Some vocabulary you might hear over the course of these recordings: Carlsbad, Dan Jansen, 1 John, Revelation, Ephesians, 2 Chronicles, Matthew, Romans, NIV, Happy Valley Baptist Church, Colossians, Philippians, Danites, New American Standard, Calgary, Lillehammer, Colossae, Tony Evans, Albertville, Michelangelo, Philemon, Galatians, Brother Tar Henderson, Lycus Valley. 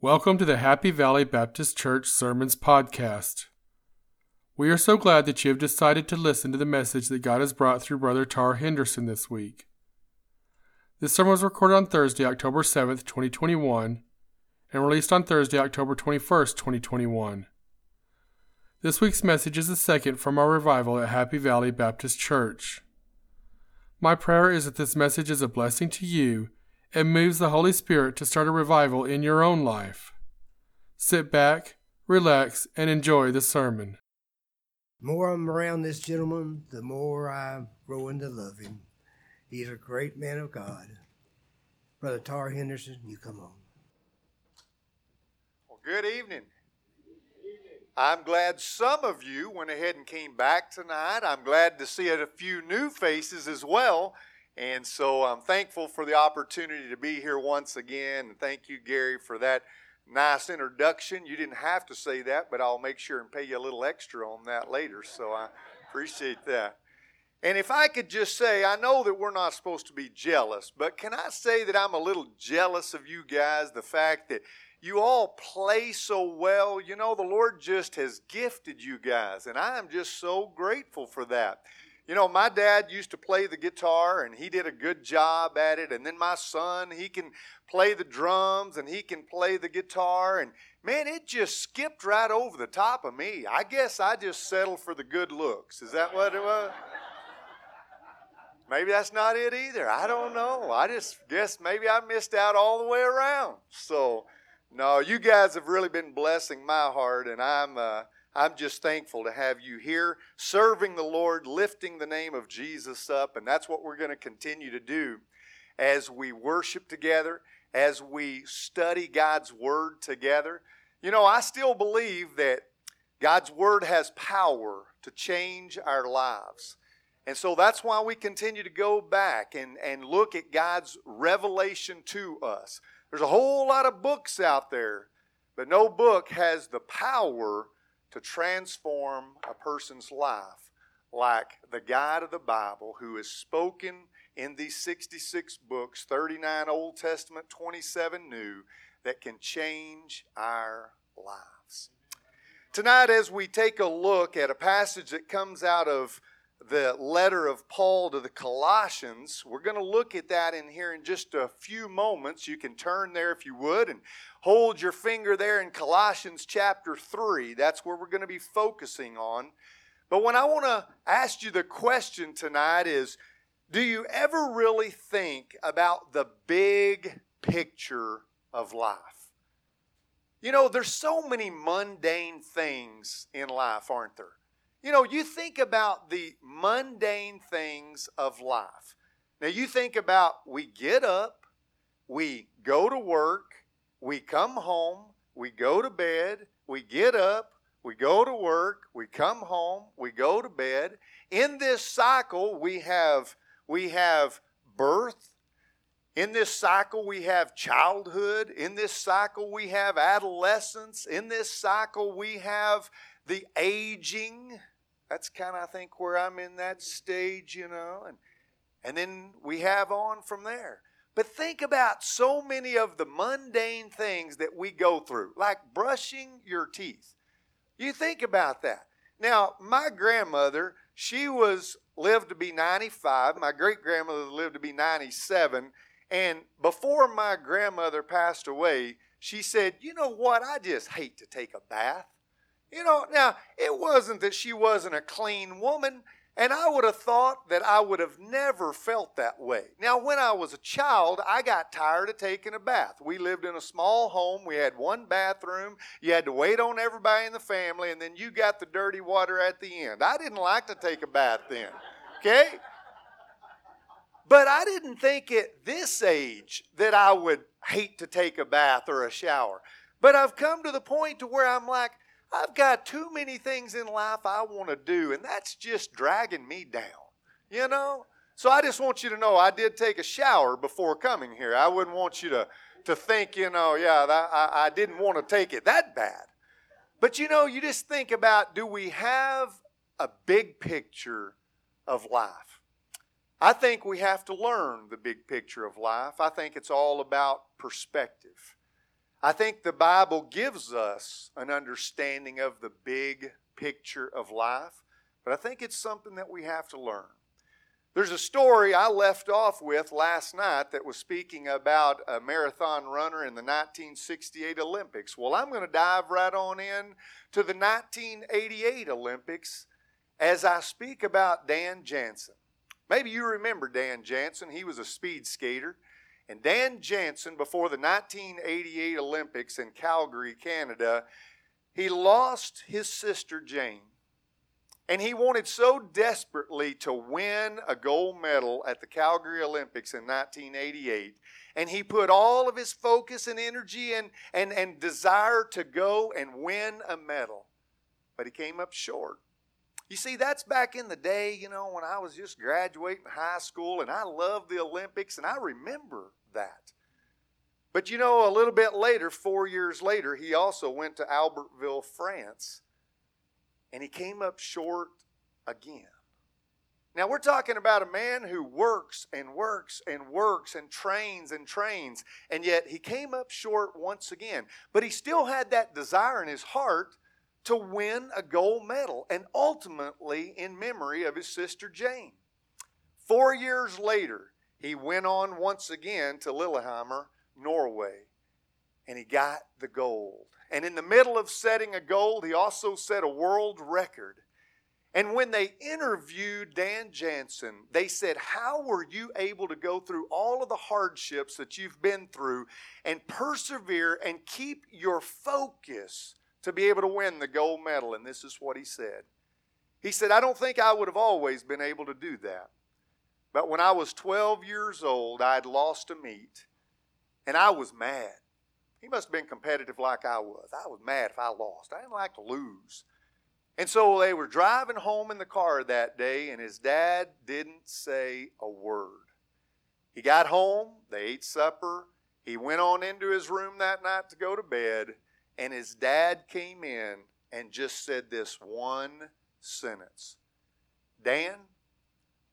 Welcome to the Happy Valley Baptist Church Sermons Podcast. We are so glad that you have decided to listen to the message that God has brought through Brother Tar Henderson this week. This sermon was recorded on Thursday, October 7th, 2021, and released on Thursday, October 21st, 2021. This week's message is the second from our revival at Happy Valley Baptist Church. My prayer is that this message is a blessing to you and moves the Holy Spirit to start a revival in your own life. Sit back, relax, and enjoy the sermon. The more I'm around this gentleman, the more I'm growing to love him. He's a great man of God. Brother Tar Henderson, you come on. Well, good evening. I'm glad some of you went ahead and came back tonight. I'm glad to see a few new faces as well. And so I'm thankful for the opportunity to be here once again. And thank you, Gary, for that nice introduction. You didn't have to say that, but I'll make sure and pay you a little extra on that later. So I appreciate that. And if I could just say, I know that we're not supposed to be jealous, but can I say that I'm a little jealous of you guys, the fact that you all play so well. You know, the Lord just has gifted you guys, and I am just so grateful for that. You know, my dad used to play the guitar, and he did a good job at it. And then my son, he can play the drums, and he can play the guitar. And, man, it just skipped right over the top of me. I guess I just settled for the good looks. Is that what it was? Maybe that's not it either. I don't know. I just guess maybe I missed out all the way around. So, no, you guys have really been blessing my heart, and I'm just thankful to have you here serving the Lord, lifting the name of Jesus up, and that's what we're going to continue to do as we worship together, as we study God's Word together. You know, I still believe that God's Word has power to change our lives. And so that's why we continue to go back and look at God's revelation to us. There's a whole lot of books out there, but no book has the power to transform a person's life like the God of the Bible, who is spoken in these 66 books, 39 Old Testament, 27 New, that can change our lives. Tonight, as we take a look at a passage that comes out of the letter of Paul to the Colossians, we're going to look at that in here in just a few moments. You can turn there if you would and hold your finger there in Colossians chapter 3. That's where we're going to be focusing on. But when I want to ask you the question tonight is, do you ever really think about the big picture of life? You know, there's so many mundane things in life, aren't there? You know, you think about the mundane things of life. Now, you think about we get up, we go to work, we come home, we go to bed, we get up, we go to work, we come home, we go to bed. In this cycle, we have birth. In this cycle, we have childhood. In this cycle, we have adolescence. In this cycle, we have the aging. That's kind of, I think, where I'm in that stage, you know. And then we have on from there. But think about so many of the mundane things that we go through, like brushing your teeth. You think about that. Now, my grandmother, she lived to be 95. My great-grandmother lived to be 97. And before my grandmother passed away, she said, you know what, I just hate to take a bath. You know, now, it wasn't that she wasn't a clean woman, and I would have thought that I would have never felt that way. Now, when I was a child, I got tired of taking a bath. We lived in a small home. We had one bathroom. You had to wait on everybody in the family, and then you got the dirty water at the end. I didn't like to take a bath then, okay? But I didn't think at this age that I would hate to take a bath or a shower. But I've come to the point to where I'm like, I've got too many things in life I want to do, and that's just dragging me down, you know? So I just want you to know I did take a shower before coming here. I wouldn't want you to think, you know, yeah, I didn't want to take it that bad. But, you know, you just think about, do we have a big picture of life? I think we have to learn the big picture of life. I think it's all about perspective. I think the Bible gives us an understanding of the big picture of life, but I think it's something that we have to learn. There's a story I left off with last night that was speaking about a marathon runner in the 1968 Olympics. Well, I'm going to dive right on in to the 1988 Olympics as I speak about Dan Jansen. Maybe you remember Dan Jansen. He was a speed skater. And Dan Jansen, before the 1988 Olympics in Calgary, Canada, he lost his sister Jane. And he wanted so desperately to win a gold medal at the Calgary Olympics in 1988. And he put all of his focus and energy and desire to go and win a medal. But he came up short. You see, that's back in the day, you know, when I was just graduating high school, and I loved the Olympics, and I remember that. But, you know, a little bit later, 4 years later, he also went to Albertville, France, and he came up short again. Now, we're talking about a man who works and works and works and trains and trains, and yet he came up short once again. But he still had that desire in his heart to win a gold medal, and ultimately in memory of his sister Jane. 4 years later, he went on once again to Lillehammer, Norway, and he got the gold. And in the middle of setting a gold, he also set a world record. And when they interviewed Dan Jansen, they said, "How were you able to go through all of the hardships that you've been through and persevere and keep your focus to be able to win the gold medal?" And this is what he said. He said, "I don't think I would have always been able to do that. But when I was 12 years old, I had lost a meet, and I was mad." He must have been competitive like I was. I was mad if I lost. I didn't like to lose. And so they were driving home in the car that day, and his dad didn't say a word. He got home, they ate supper, he went on into his room that night to go to bed, and his dad came in and just said this one sentence: "Dan,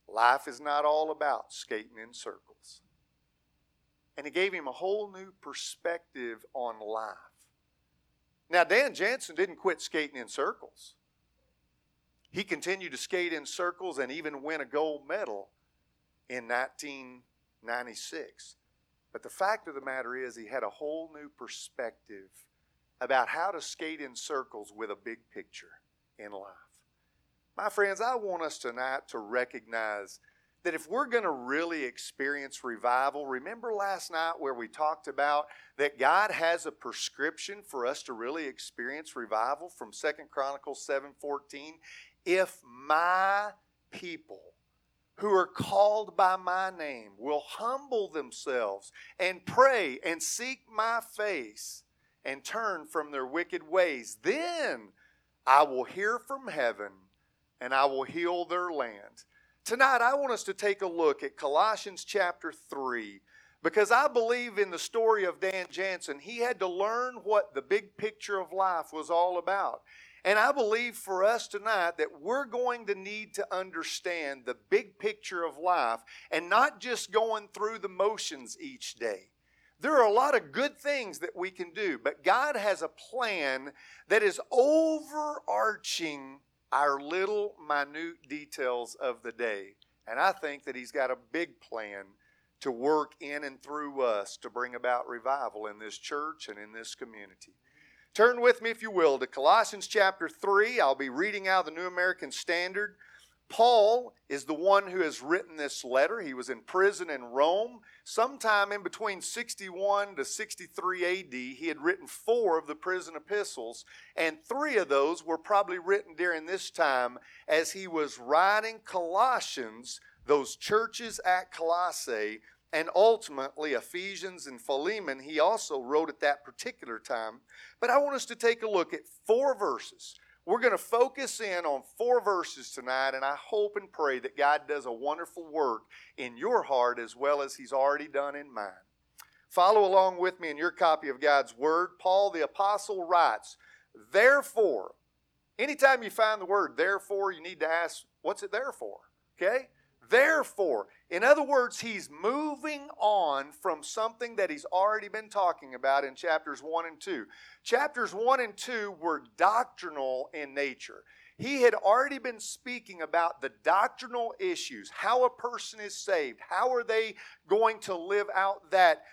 life is not all about skating in circles." And it gave him a whole new perspective on life. Now, Dan Jansen didn't quit skating in circles. He continued to skate in circles and even win a gold medal in 1996. But the fact of the matter is, he had a whole new perspective about how to skate in circles with a big picture in life. My friends, I want us tonight to recognize that if we're going to really experience revival, remember last night where we talked about that God has a prescription for us to really experience revival from 2 Chronicles 7:14. "If my people who are called by my name will humble themselves and pray and seek my face and turn from their wicked ways, then I will hear from heaven and I will heal their land." Tonight, I want us to take a look at Colossians chapter 3, because I believe in the story of Dan Jansen, he had to learn what the big picture of life was all about. And I believe for us tonight that we're going to need to understand the big picture of life and not just going through the motions each day. There are a lot of good things that we can do, but God has a plan that is overarching our little minute details of the day. And I think that he's got a big plan to work in and through us to bring about revival in this church and in this community. Turn with me, if you will, to Colossians chapter 3. I'll be reading out the New American Standard. Paul is the one who has written this letter. He was in prison in Rome. Sometime in between 61 to 63 AD, he had written 4 of the prison epistles, and 3 of those were probably written during this time as he was writing Colossians, those churches at Colossae, and ultimately Ephesians and Philemon. He also wrote at that particular time. But I want us to take a look at 4 verses. We're going to focus in on 4 verses tonight, and I hope and pray that God does a wonderful work in your heart as well as he's already done in mine. Follow along with me in your copy of God's Word. Paul the Apostle writes, "Therefore," anytime you find the word "therefore," you need to ask, what's it there for? Okay? Therefore, in other words, he's moving on from something that he's already been talking about in chapters 1 and 2. Chapters 1 and 2 were doctrinal in nature. He had already been speaking about the doctrinal issues, how a person is saved, how are they going to live out that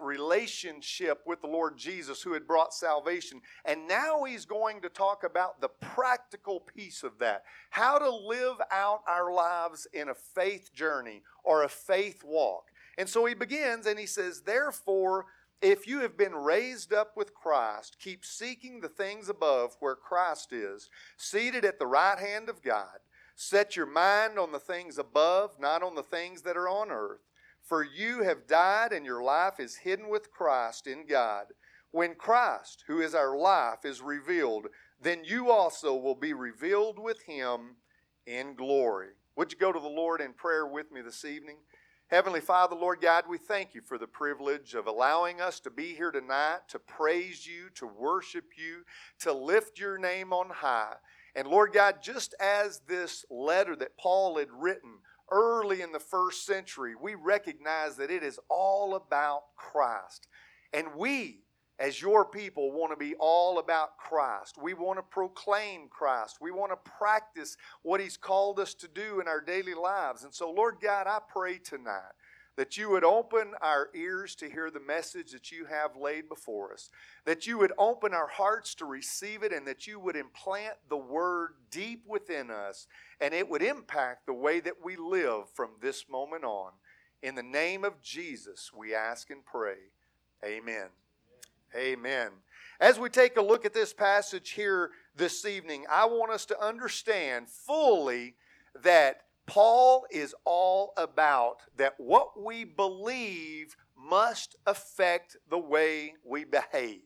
relationship with the Lord Jesus who had brought salvation. And now he's going to talk about the practical piece of that, how to live out our lives in a faith journey or a faith walk. And so he begins and he says, therefore, if you have been raised up with Christ, keep seeking the things above where Christ is, seated at the right hand of God. Set your mind on the things above, not on the things that are on earth. For you have died, and your life is hidden with Christ in God. When Christ, who is our life, is revealed, then you also will be revealed with Him in glory. Would you go to the Lord in prayer with me this evening? Heavenly Father, Lord God, we thank you for the privilege of allowing us to be here tonight, to praise you, to worship you, to lift your name on high. And Lord God, just as this letter that Paul had written early in the first century, we recognize that it is all about Christ. And we, as your people, want to be all about Christ. We want to proclaim Christ. We want to practice what He's called us to do in our daily lives. And so, Lord God, I pray tonight that you would open our ears to hear the message that you have laid before us, that you would open our hearts to receive it, and that you would implant the Word deep within us, and it would impact the way that we live from this moment on. In the name of Jesus, we ask and pray. Amen. Amen. As we take a look at this passage here this evening, I want us to understand fully that Paul is all about that what we believe must affect the way we behave.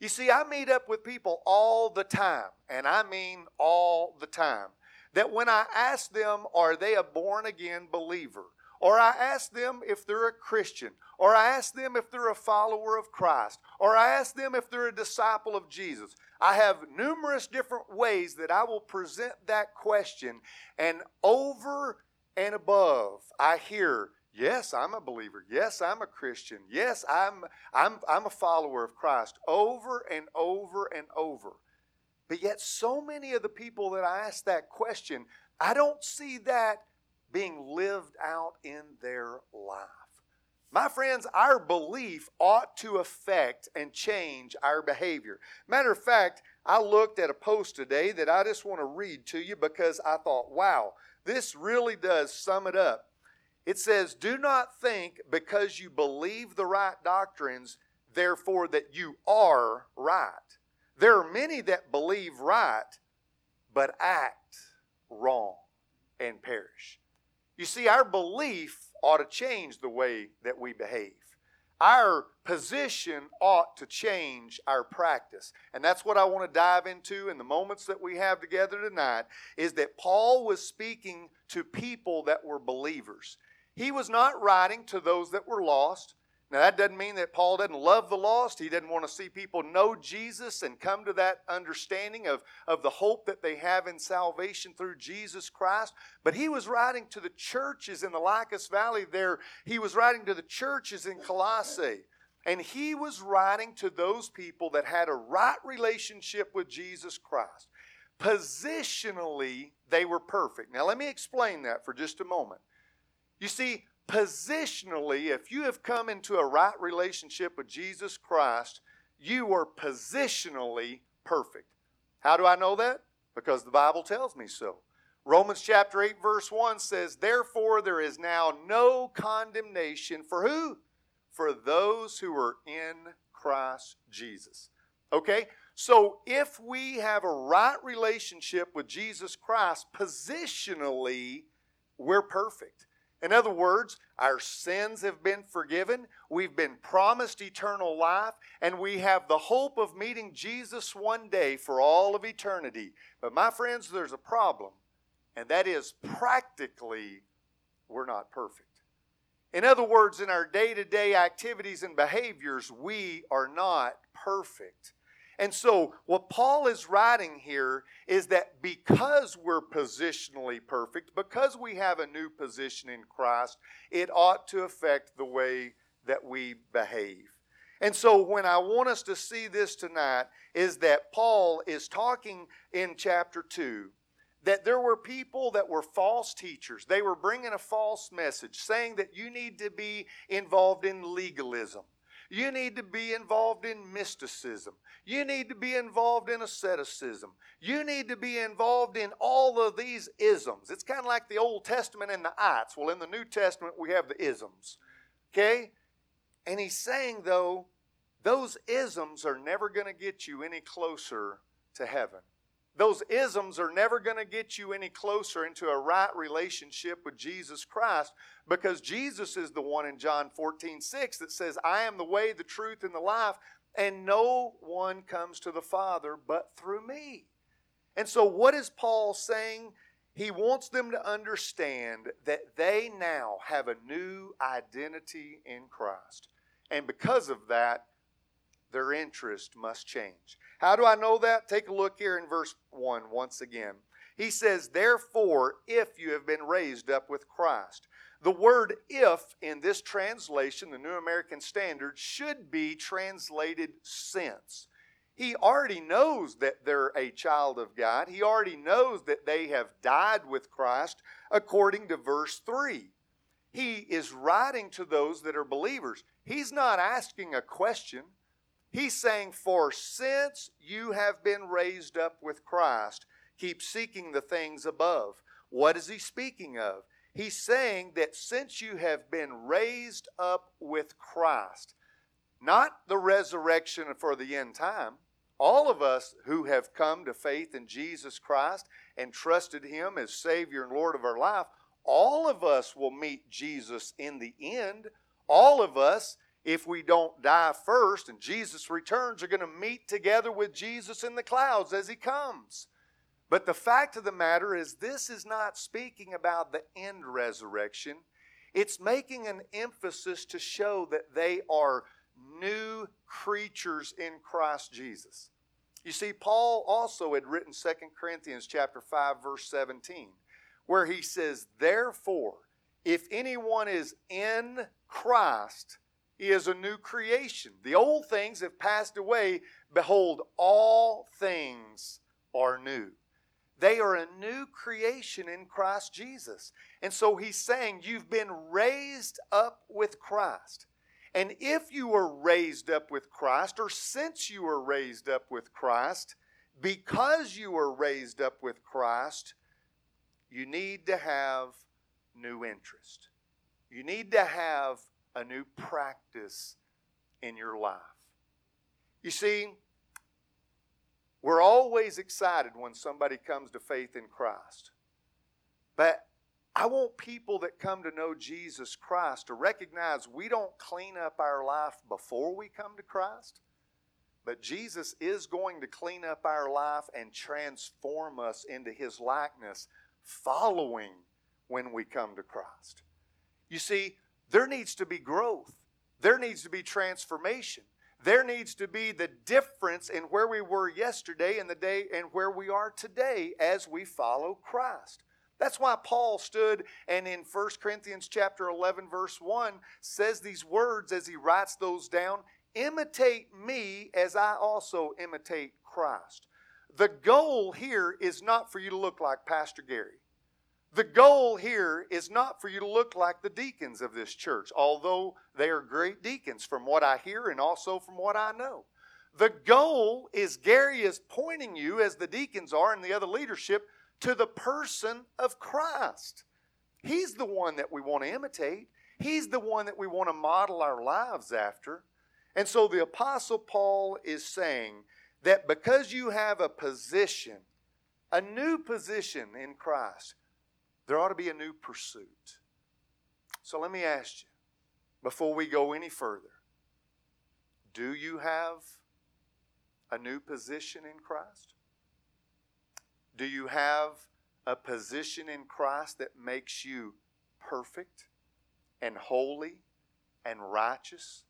You see, I meet up with people all the time, and I mean all the time, that when I ask them, are they a born-again believer? Or I ask them if they're a Christian, or I ask them if they're a follower of Christ, or I ask them if they're a disciple of Jesus. I have numerous different ways that I will present that question, and over and above, I hear, yes, I'm a believer. Yes, I'm a Christian. Yes, I'm a follower of Christ, over and over and over. But yet so many of the people that I ask that question, I don't see that being lived out in their life. My friends, our belief ought to affect and change our behavior. Matter of fact, I looked at a post today that I just want to read to you because I thought, wow, this really does sum it up. It says, do not think because you believe the right doctrines, therefore that you are right. There are many that believe right, but act wrong and perish. You see, our belief ought to change the way that we behave. Our position ought to change our practice. And that's what I want to dive into in the moments that we have together tonight, is that Paul was speaking to people that were believers. He was not writing to those that were lost. Now, that doesn't mean that Paul doesn't love the lost. He doesn't want to see people know Jesus and come to that understanding of the hope that they have in salvation through Jesus Christ. But he was writing to the churches in the Lycus Valley there. He was writing to the churches in Colossae. And he was writing to those people that had a right relationship with Jesus Christ. Positionally, they were perfect. Now, let me explain that for just a moment. You see, positionally, if you have come into a right relationship with Jesus Christ, you are positionally perfect. How do I know that? Because the Bible tells me so. Romans chapter 8 verse 1 says, therefore there is now no condemnation for who? For those who are in Christ Jesus. Okay? So if we have a right relationship with Jesus Christ, positionally, we're perfect. In other words, our sins have been forgiven, we've been promised eternal life, and we have the hope of meeting Jesus one day for all of eternity. But my friends, there's a problem, and that is practically we're not perfect. In other words, in our day-to-day activities and behaviors, we are not perfect. And so what Paul is writing here is that because we're positionally perfect, because we have a new position in Christ, it ought to affect the way that we behave. And so when I want us to see this tonight is that Paul is talking in chapter 2 that there were people that were false teachers. They were bringing a false message saying that you need to be involved in legalism. You need to be involved in mysticism. You need to be involved in asceticism. You need to be involved in all of these isms. It's kind of like the Old Testament and the ites. Well, in the New Testament, we have the isms. Okay? And he's saying, though, those isms are never going to get you any closer to heaven. Those isms are never going to get you any closer into a right relationship with Jesus Christ, because Jesus is the one in John 14:6 that says, I am the way, the truth, and the life, and no one comes to the Father but through me. And so what is Paul saying? He wants them to understand that they now have a new identity in Christ. And because of that, their interest must change. How do I know that? Take a look here in verse 1 once again. He says, therefore, if you have been raised up with Christ. The word if in this translation, the New American Standard, should be translated since. He already knows that they're a child of God. He already knows that they have died with Christ according to verse 3. He is writing to those that are believers. He's not asking a question. He's saying, for since you have been raised up with Christ, keep seeking the things above. What is he speaking of? He's saying that since you have been raised up with Christ, not the resurrection for the end time. All of us who have come to faith in Jesus Christ and trusted Him as Savior and Lord of our life, all of us will meet Jesus in the end. All of us, if we don't die first and Jesus returns, are going to meet together with Jesus in the clouds as He comes. But the fact of the matter is, this is not speaking about the end resurrection. It's making an emphasis to show that they are new creatures in Christ Jesus. You see, Paul also had written 2 Corinthians chapter 5, verse 17, where he says, therefore, if anyone is in Christ, he is a new creation. The old things have passed away. Behold, all things are new. They are a new creation in Christ Jesus. And so he's saying you've been raised up with Christ. And if you were raised up with Christ, or since you were raised up with Christ, because you were raised up with Christ, you need to have new interest. You need to have a new practice in your life. You see, we're always excited when somebody comes to faith in Christ. But I want people that come to know Jesus Christ to recognize we don't clean up our life before we come to Christ, but Jesus is going to clean up our life and transform us into His likeness following when we come to Christ. You see, there needs to be growth. There needs to be transformation. There needs to be the difference in where we were yesterday and the day and where we are today as we follow Christ. That's why Paul stood and in 1 Corinthians chapter 11 verse 1 says these words as he writes those down, imitate me as I also imitate Christ. The goal here is not for you to look like Pastor Gary. The goal here is not for you to look like the deacons of this church, although they are great deacons from what I hear and also from what I know. The goal is Gary is pointing you, as the deacons are and the other leadership, to the person of Christ. He's the one that we want to imitate. He's the one that we want to model our lives after. And so the Apostle Paul is saying that because you have a position, a new position in Christ, there ought to be a new pursuit. So let me ask you, before we go any further, do you have a new position in Christ? Do you have a position in Christ that makes you perfect and holy and righteous?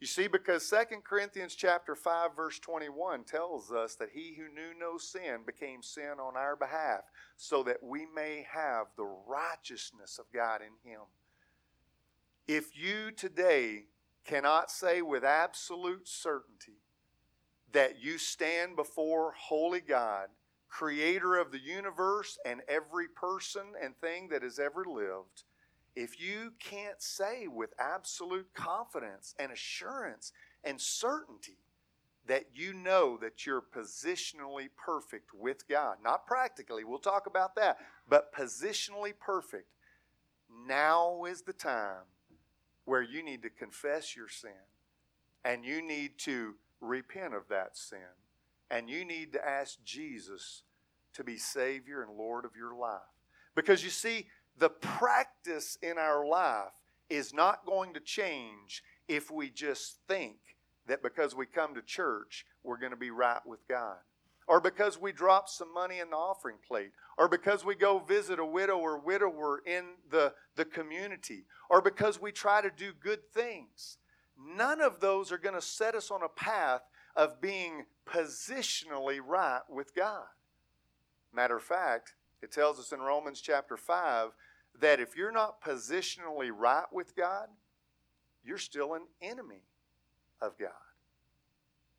You see, because 2 Corinthians chapter 5, verse 21 tells us that he who knew no sin became sin on our behalf so that we may have the righteousness of God in him. If you today cannot say with absolute certainty that you stand before holy God, creator of the universe and every person and thing that has ever lived, if you can't say with absolute confidence and assurance and certainty that you know that you're positionally perfect with God, not practically, we'll talk about that, but positionally perfect, now is the time where you need to confess your sin and you need to repent of that sin and you need to ask Jesus to be Savior and Lord of your life. Because you see, the practice in our life is not going to change if we just think that because we come to church, we're going to be right with God. Or because we drop some money in the offering plate. Or because we go visit a widow or widower in the community. Or because we try to do good things. None of those are going to set us on a path of being positionally right with God. Matter of fact, it tells us in Romans chapter 5 that if you're not positionally right with God, you're still an enemy of God.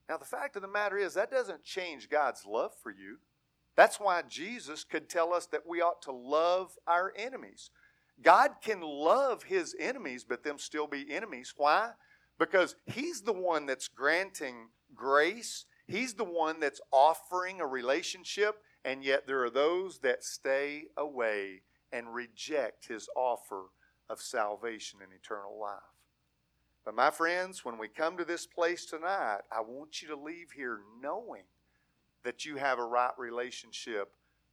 Now, the fact of the matter is that doesn't change God's love for you. That's why Jesus could tell us that we ought to love our enemies. God can love his enemies, but them still be enemies. Why? Because he's the one that's granting grace. He's the one that's offering a relationship. And yet there are those that stay away and reject his offer of salvation and eternal life. But my friends, when we come to this place tonight, I want you to leave here knowing that you have a right relationship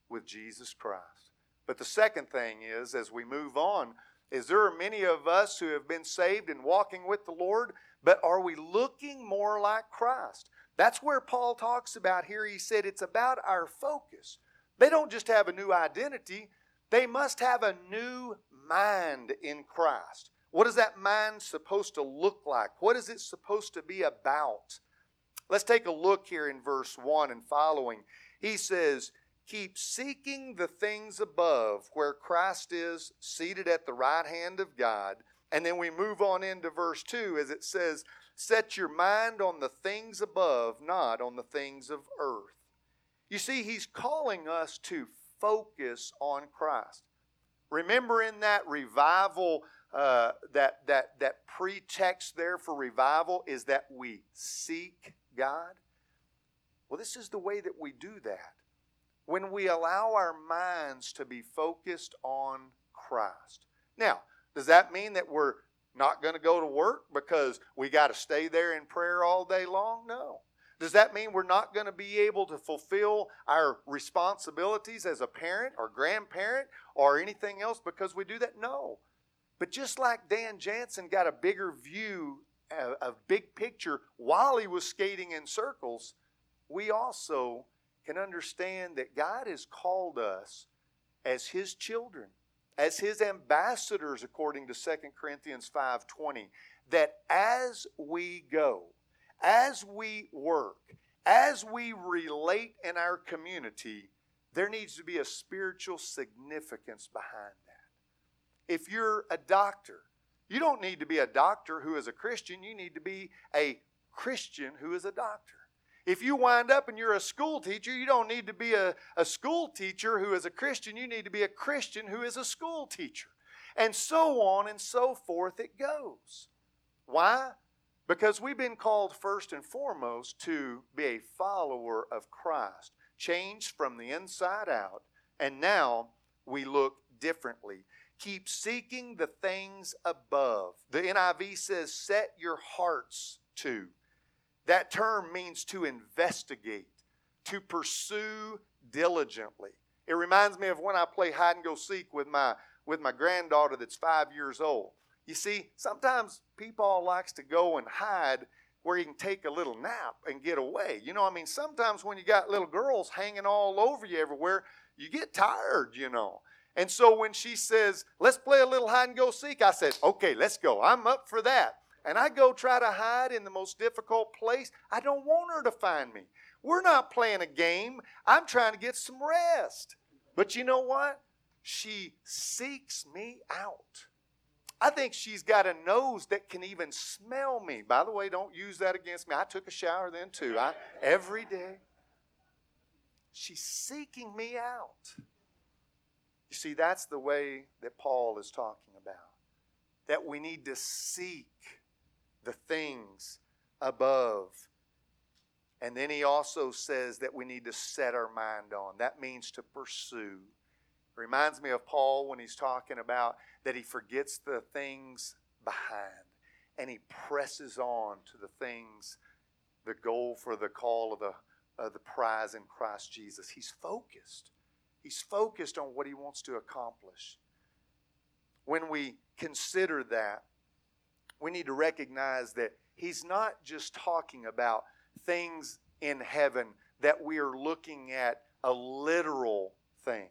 with Jesus Christ. But the second thing is, as we move on, is there are many of us who have been saved and walking with the Lord, but are we looking more like Christ? That's where Paul talks about here. He said it's about our focus. They don't just have a new identity. They must have a new mind in Christ. What is that mind supposed to look like? What is it supposed to be about? Let's take a look here in verse 1 and following. He says, keep seeking the things above where Christ is seated at the right hand of God. And then we move on into verse 2 as it says, set your mind on the things above, not on the things of earth. You see, he's calling us to focus on Christ. Remember in that revival, that pretext there for revival is that we seek God? Well, this is the way that we do that. When we allow our minds to be focused on Christ. Now, does that mean that we're not going to go to work because we got to stay there in prayer all day long? No. Does that mean we're not going to be able to fulfill our responsibilities as a parent or grandparent or anything else because we do that? No. But just like Dan Jansen got a bigger view, a big picture while he was skating in circles, we also can understand that God has called us as his children, as his ambassadors, according to 2 Corinthians 5:20, that as we go, as we work, as we relate in our community, there needs to be a spiritual significance behind that. If you're a doctor, you don't need to be a doctor who is a Christian. You need to be a Christian who is a doctor. If you wind up and you're a school teacher, you don't need to be a school teacher who is a Christian. You need to be a Christian who is a school teacher. And so on and so forth it goes. Why? Because we've been called first and foremost to be a follower of Christ, changed from the inside out, and now we look differently. Keep seeking the things above. The NIV says, set your hearts to. That term means to investigate, to pursue diligently. It reminds me of when I play hide-and-go-seek with my granddaughter that's 5 years old. You see, sometimes people likes to go and hide where you can take a little nap and get away. You know, I mean, sometimes when you got little girls hanging all over you everywhere, you get tired, you know. And so when she says, let's play a little hide-and-go-seek, I said, okay, let's go. I'm up for that. and I go try to hide in the most difficult place, I don't want her to find me. We're not playing a game. I'm trying to get some rest. But you know what? She seeks me out. I think she's got a nose that can even smell me. By the way, don't use that against me. I took a shower then too. Every day. She's seeking me out. You see, that's the way that Paul is talking about. That we need to seek the things above. And then he also says that we need to set our mind on. That means to pursue. It reminds me of Paul when he's talking about that he forgets the things behind. And he presses on to the things, the goal for the call of the prize in Christ Jesus. He's focused. He's focused on what he wants to accomplish. When we consider that, we need to recognize that he's not just talking about things in heaven that we are looking at a literal thing.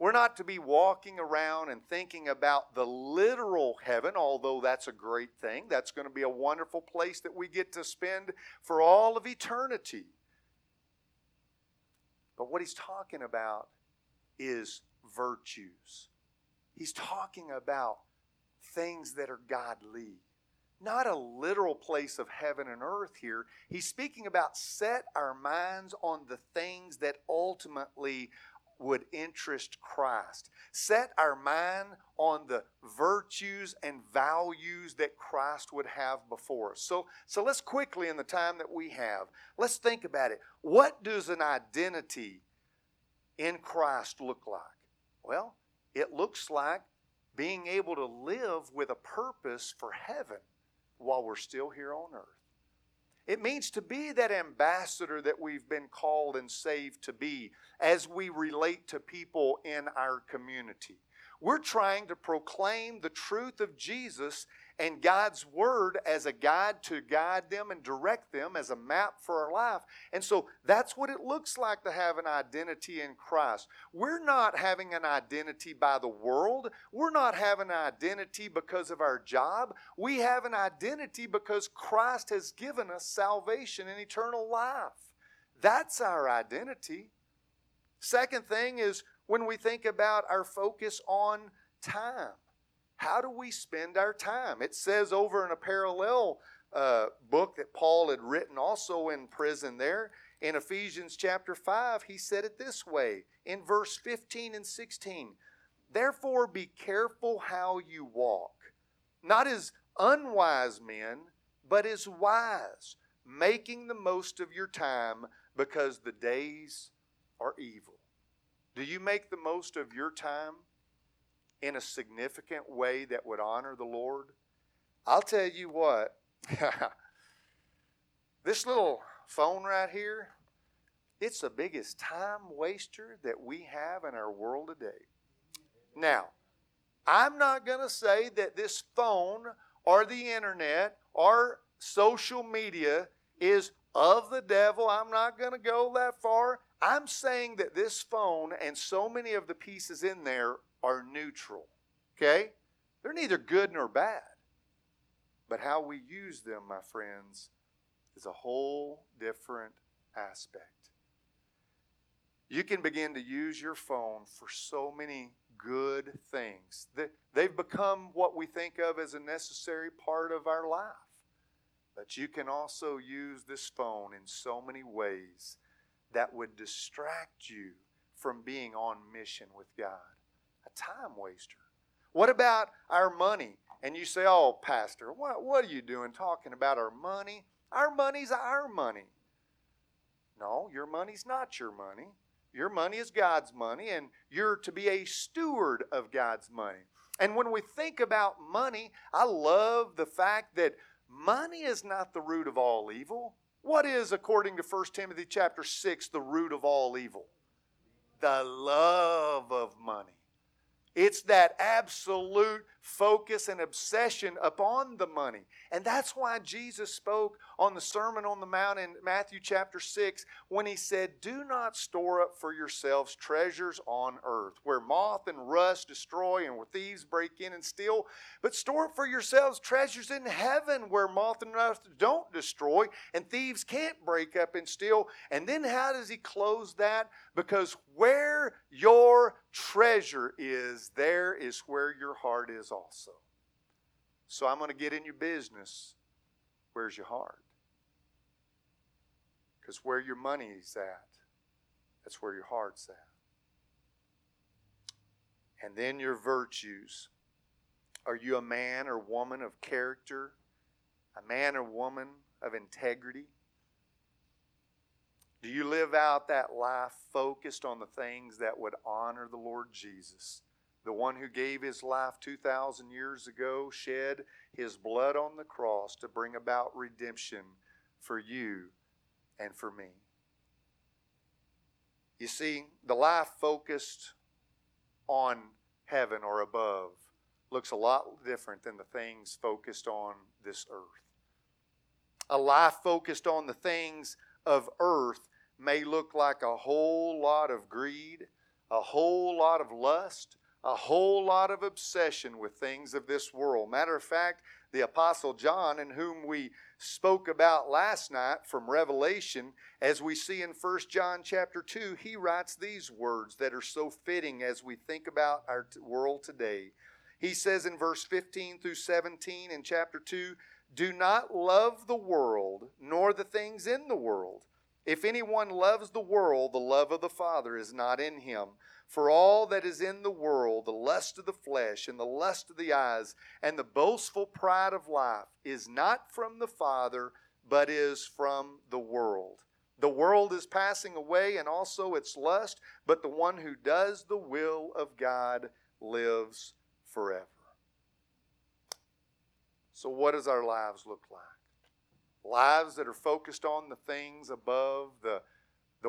We're not to be walking around and thinking about the literal heaven, although that's a great thing. That's going to be a wonderful place that we get to spend for all of eternity. But what he's talking about is virtues. He's talking about things that are godly. Not a literal place of heaven and earth here. He's speaking about set our minds on the things that ultimately would interest Christ. Set our mind on the virtues and values that Christ would have before us. So let's quickly, in the time that we have, let's think about it. What does an identity in Christ look like? Well, it looks like being able to live with a purpose for heaven while we're still here on earth. It means to be that ambassador that we've been called and saved to be as we relate to people in our community. We're trying to proclaim the truth of Jesus and God's Word as a guide to guide them and direct them, as a map for our life. And so that's what it looks like to have an identity in Christ. We're not having an identity by the world. We're not having an identity because of our job. We have an identity because Christ has given us salvation and eternal life. That's our identity. Second thing is when we think about our focus on time. How do we spend our time? It says over in a parallel book that Paul had written also in prison there, in Ephesians chapter 5, he said it this way, in verse 15 and 16, "Therefore be careful how you walk, not as unwise men, but as wise, making the most of your time, because the days are evil." Do you make the most of your time in a significant way that would honor the Lord? I'll tell you what, this little phone right here, it's the biggest time waster that we have in our world today. Now, I'm not going to say that this phone or the internet or social media is of the devil. I'm not going to go that far. I'm saying that this phone and so many of the pieces in there are neutral, okay? They're neither good nor bad. But how we use them, my friends, is a whole different aspect. You can begin to use your phone for so many good things. They've become what we think of as a necessary part of our life. But you can also use this phone in so many ways that would distract you from being on mission with God. Time waster. What about our money? And you say, "Oh, Pastor, what are you doing talking about our money? Our money's our money." No, your money's not your money. Your money is God's money, and you're to be a steward of God's money. And when we think about money, I love the fact that money is not the root of all evil. What is, according to 1 Timothy chapter 6, the root of all evil? The love of money. It's that absolute focus and obsession upon the money. And that's why Jesus spoke on the Sermon on the Mount in Matthew chapter 6 when he said, "Do not store up for yourselves treasures on earth, where moth and rust destroy and where thieves break in and steal, but store up for yourselves treasures in heaven, where moth and rust don't destroy and thieves can't break up and steal." And then how does he close that? Because where your treasure is, there is where your heart is also. So I'm going to get in your business. Where's your heart? Because where your money's at, that's where your heart's at. And then your virtues. Are you a man or woman of character? A man or woman of integrity? Do you live out that life focused on the things that would honor the Lord Jesus? The one who gave his life 2,000 years ago, shed his blood on the cross to bring about redemption for you and for me. You see, the life focused on heaven or above looks a lot different than the things focused on this earth. A life focused on the things of earth may look like a whole lot of greed, a whole lot of lust, a whole lot of obsession with things of this world. Matter of fact, the Apostle John, in whom we spoke about last night from Revelation, as we see in 1 John chapter 2, he writes these words that are so fitting as we think about our world today. He says in verse 15 through 17 in chapter 2, "Do not love the world, nor the things in the world. If anyone loves the world, the love of the Father is not in him. For all that is in the world, the lust of the flesh and the lust of the eyes and the boastful pride of life is not from the Father, but is from the world. The world is passing away and also its lust, but the one who does the will of God lives forever." So what does our lives look like? Lives that are focused on the things above, the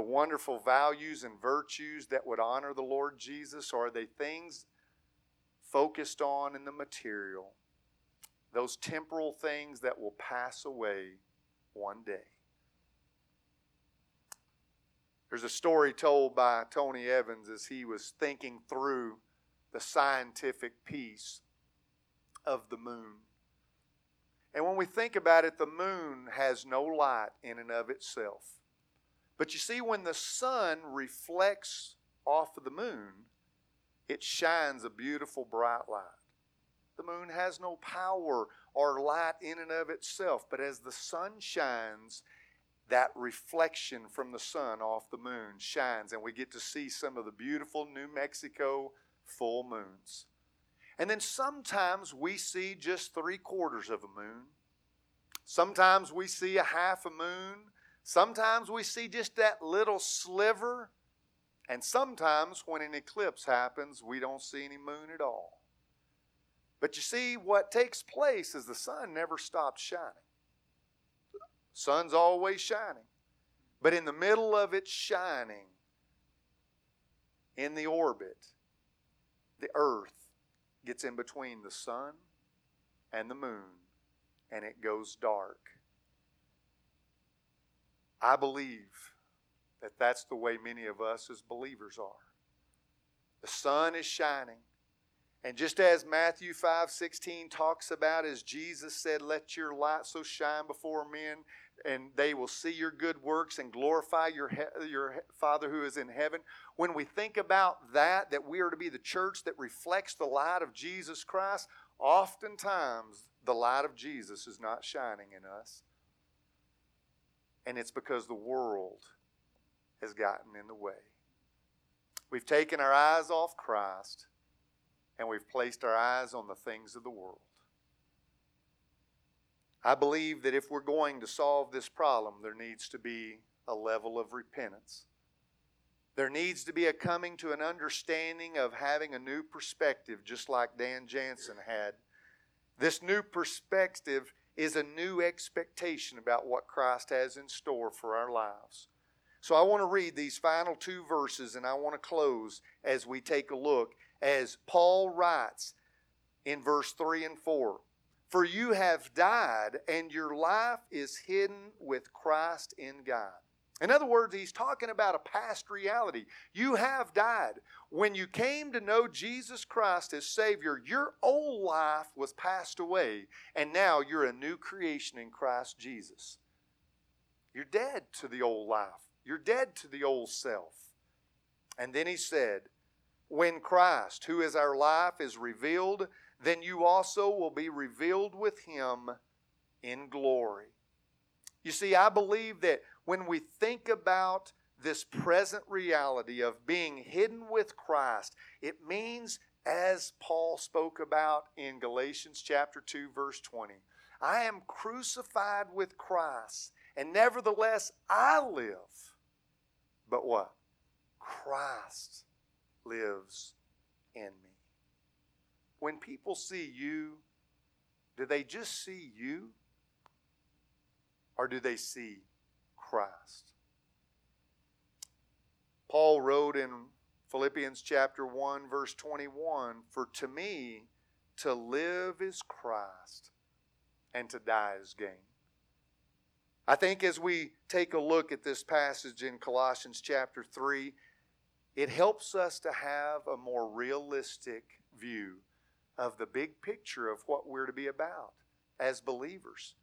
wonderful values and virtues that would honor the Lord Jesus, or are they things focused on in the material, those temporal things that will pass away one day? There's a story told by Tony Evans as he was thinking through the scientific piece of the moon. And when we think about it, the moon has no light in and of itself. But you see, when the sun reflects off of the moon, it shines a beautiful bright light. The moon has no power or light in and of itself, but as the sun shines, that reflection from the sun off the moon shines, and we get to see some of the beautiful New Mexico full moons. And then sometimes we see just 3/4 of a moon. Sometimes we see a half a moon. Sometimes we see just that little sliver. And sometimes when an eclipse happens, we don't see any moon at all. But you see, what takes place is the sun never stops shining. Sun's always shining. But in the middle of its shining, in the orbit, the earth gets in between the sun and the moon, and it goes dark. I believe that that's the way many of us as believers are. The sun is shining. And just as Matthew 5:16 talks about, as Jesus said, "Let your light so shine before men, and they will see your good works and glorify your Father who is in heaven." When we think about that we are to be the church that reflects the light of Jesus Christ, oftentimes the light of Jesus is not shining in us. And it's because the world has gotten in the way. We've taken our eyes off Christ, and we've placed our eyes on the things of the world. I believe that if we're going to solve this problem, there needs to be a level of repentance. There needs to be a coming to an understanding of having a new perspective, just like Dan Jansen had. This new perspective is a new expectation about what Christ has in store for our lives. So I want to read these final two verses, and I want to close as we take a look. As Paul writes, in verse 3 and 4. For you have died, and your life is hidden with Christ in God. In other words, he's talking about a past reality. You have died. When you came to know Jesus Christ as Savior, your old life was passed away, and now you're a new creation in Christ Jesus. You're dead to the old life. You're dead to the old self. And then he said, when Christ, who is our life, is revealed, then you also will be revealed with him in glory. You see, I believe that when we think about this present reality of being hidden with Christ, it means, as Paul spoke about in Galatians chapter 2, verse 20, I am crucified with Christ, and nevertheless I live. But what? Christ lives in me. When people see you, do they just see you? Or do they see Christ? Paul wrote in Philippians chapter 1, verse 21, for to me, to live is Christ, and to die is gain. I think as we take a look at this passage in Colossians chapter 3, it helps us to have a more realistic view of the big picture of what we're to be about as believers.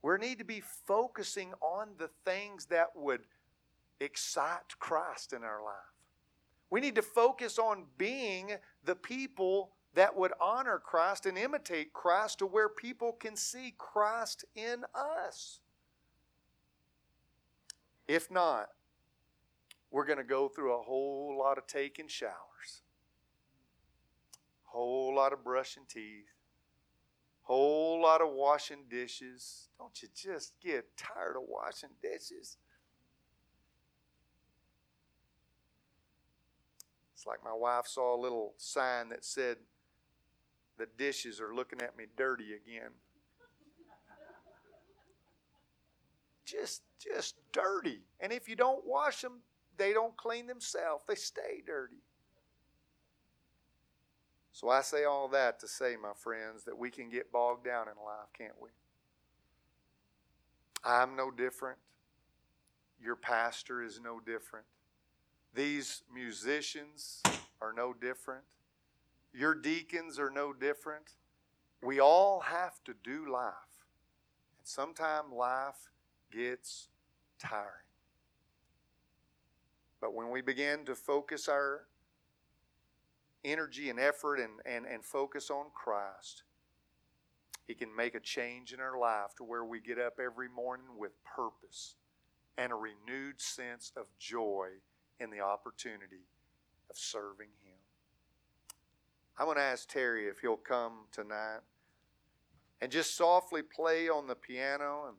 We need to be focusing on the things that would excite Christ in our life. We need to focus on being the people that would honor Christ and imitate Christ to where people can see Christ in us. If not, we're going to go through a whole lot of taking showers, whole lot of brushing teeth, whole lot of washing dishes. Don't you just get tired of washing dishes? It's like my wife saw a little sign that said, the dishes are looking at me dirty again. Just dirty. And if you don't wash them, they don't clean themselves. They stay dirty. So I say all that to say, my friends, that we can get bogged down in life, can't we? I'm no different. Your pastor is no different. These musicians are no different. Your deacons are no different. We all have to do life. And sometimes life gets tiring. But when we begin to focus our energy and effort and focus on Christ, he can make a change in our life to where we get up every morning with purpose and a renewed sense of joy in the opportunity of serving him. I'm going to ask Terry if he'll come tonight and just softly play on the piano. And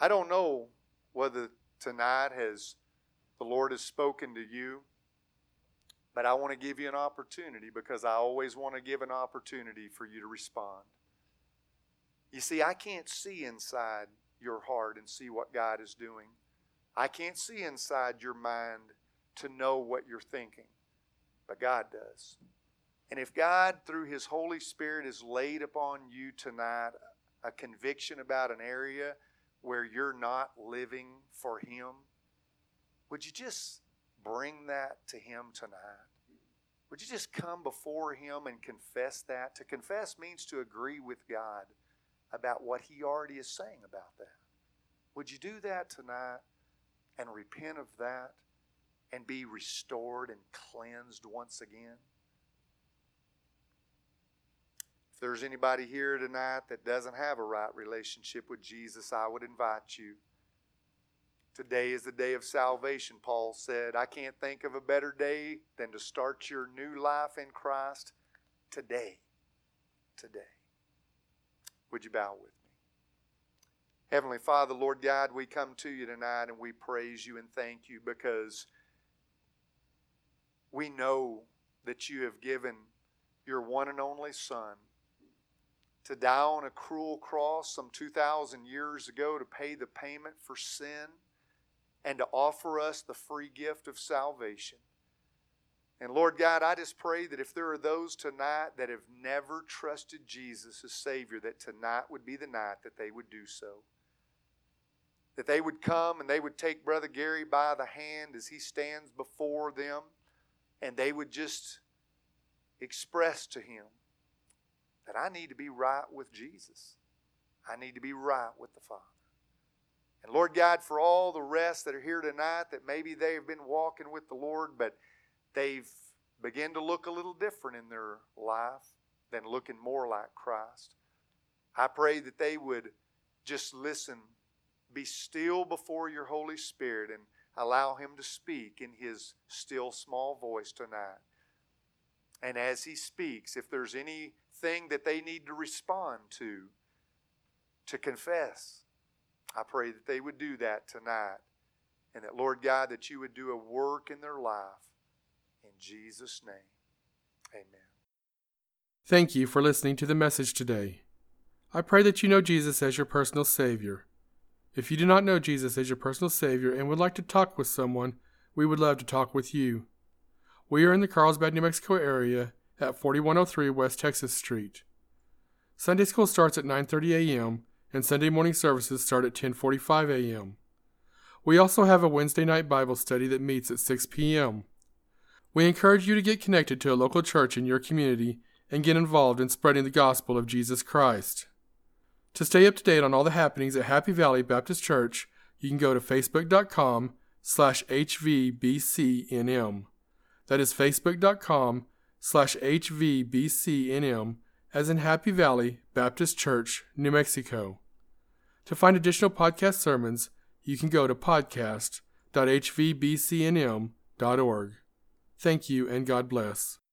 I don't know whether tonight the Lord has spoken to you, but I want to give you an opportunity, because I always want to give an opportunity for you to respond. You see, I can't see inside your heart and see what God is doing. I can't see inside your mind to know what you're thinking, but God does. And if God, through his Holy Spirit, has laid upon you tonight a conviction about an area where you're not living for him, would you just bring that to him tonight? Would you just come before him and confess that? To confess means to agree with God about what he already is saying about that. Would you do that tonight and repent of that and be restored and cleansed once again? If there's anybody here tonight that doesn't have a right relationship with Jesus, I would invite you. Today is the day of salvation, Paul said. I can't think of a better day than to start your new life in Christ today. Today. Would you bow with me? Heavenly Father, Lord God, we come to you tonight and we praise you and thank you, because we know that you have given your one and only Son to die on a cruel cross some 2,000 years ago to pay the payment for sin, and to offer us the free gift of salvation. And Lord God, I just pray that if there are those tonight that have never trusted Jesus as Savior, that tonight would be the night that they would do so. That they would come and they would take Brother Gary by the hand as he stands before them, and they would just express to him that I need to be right with Jesus. I need to be right with the Father. And Lord God, for all the rest that are here tonight, that maybe they have been walking with the Lord, but they've begun to look a little different in their life than looking more like Christ, I pray that they would just listen, be still before your Holy Spirit, and allow Him to speak in His still small voice tonight. And as He speaks, if there's anything that they need to respond to confess, I pray that they would do that tonight. And that, Lord God, that you would do a work in their life. In Jesus' name, amen. Thank you for listening to the message today. I pray that you know Jesus as your personal Savior. If you do not know Jesus as your personal Savior and would like to talk with someone, we would love to talk with you. We are in the Carlsbad, New Mexico area at 4103 West Texas Street. Sunday school starts at 9:30 a.m. and Sunday morning services start at 10:45 a.m. We also have a Wednesday night Bible study that meets at 6 p.m. We encourage you to get connected to a local church in your community and get involved in spreading the gospel of Jesus Christ. To stay up to date on all the happenings at Happy Valley Baptist Church, you can go to facebook.com/hvbcnm. That is facebook.com/hvbcnm, as in Happy Valley Baptist Church, New Mexico. To find additional podcast sermons, you can go to podcast.hvbcnm.org. Thank you and God bless.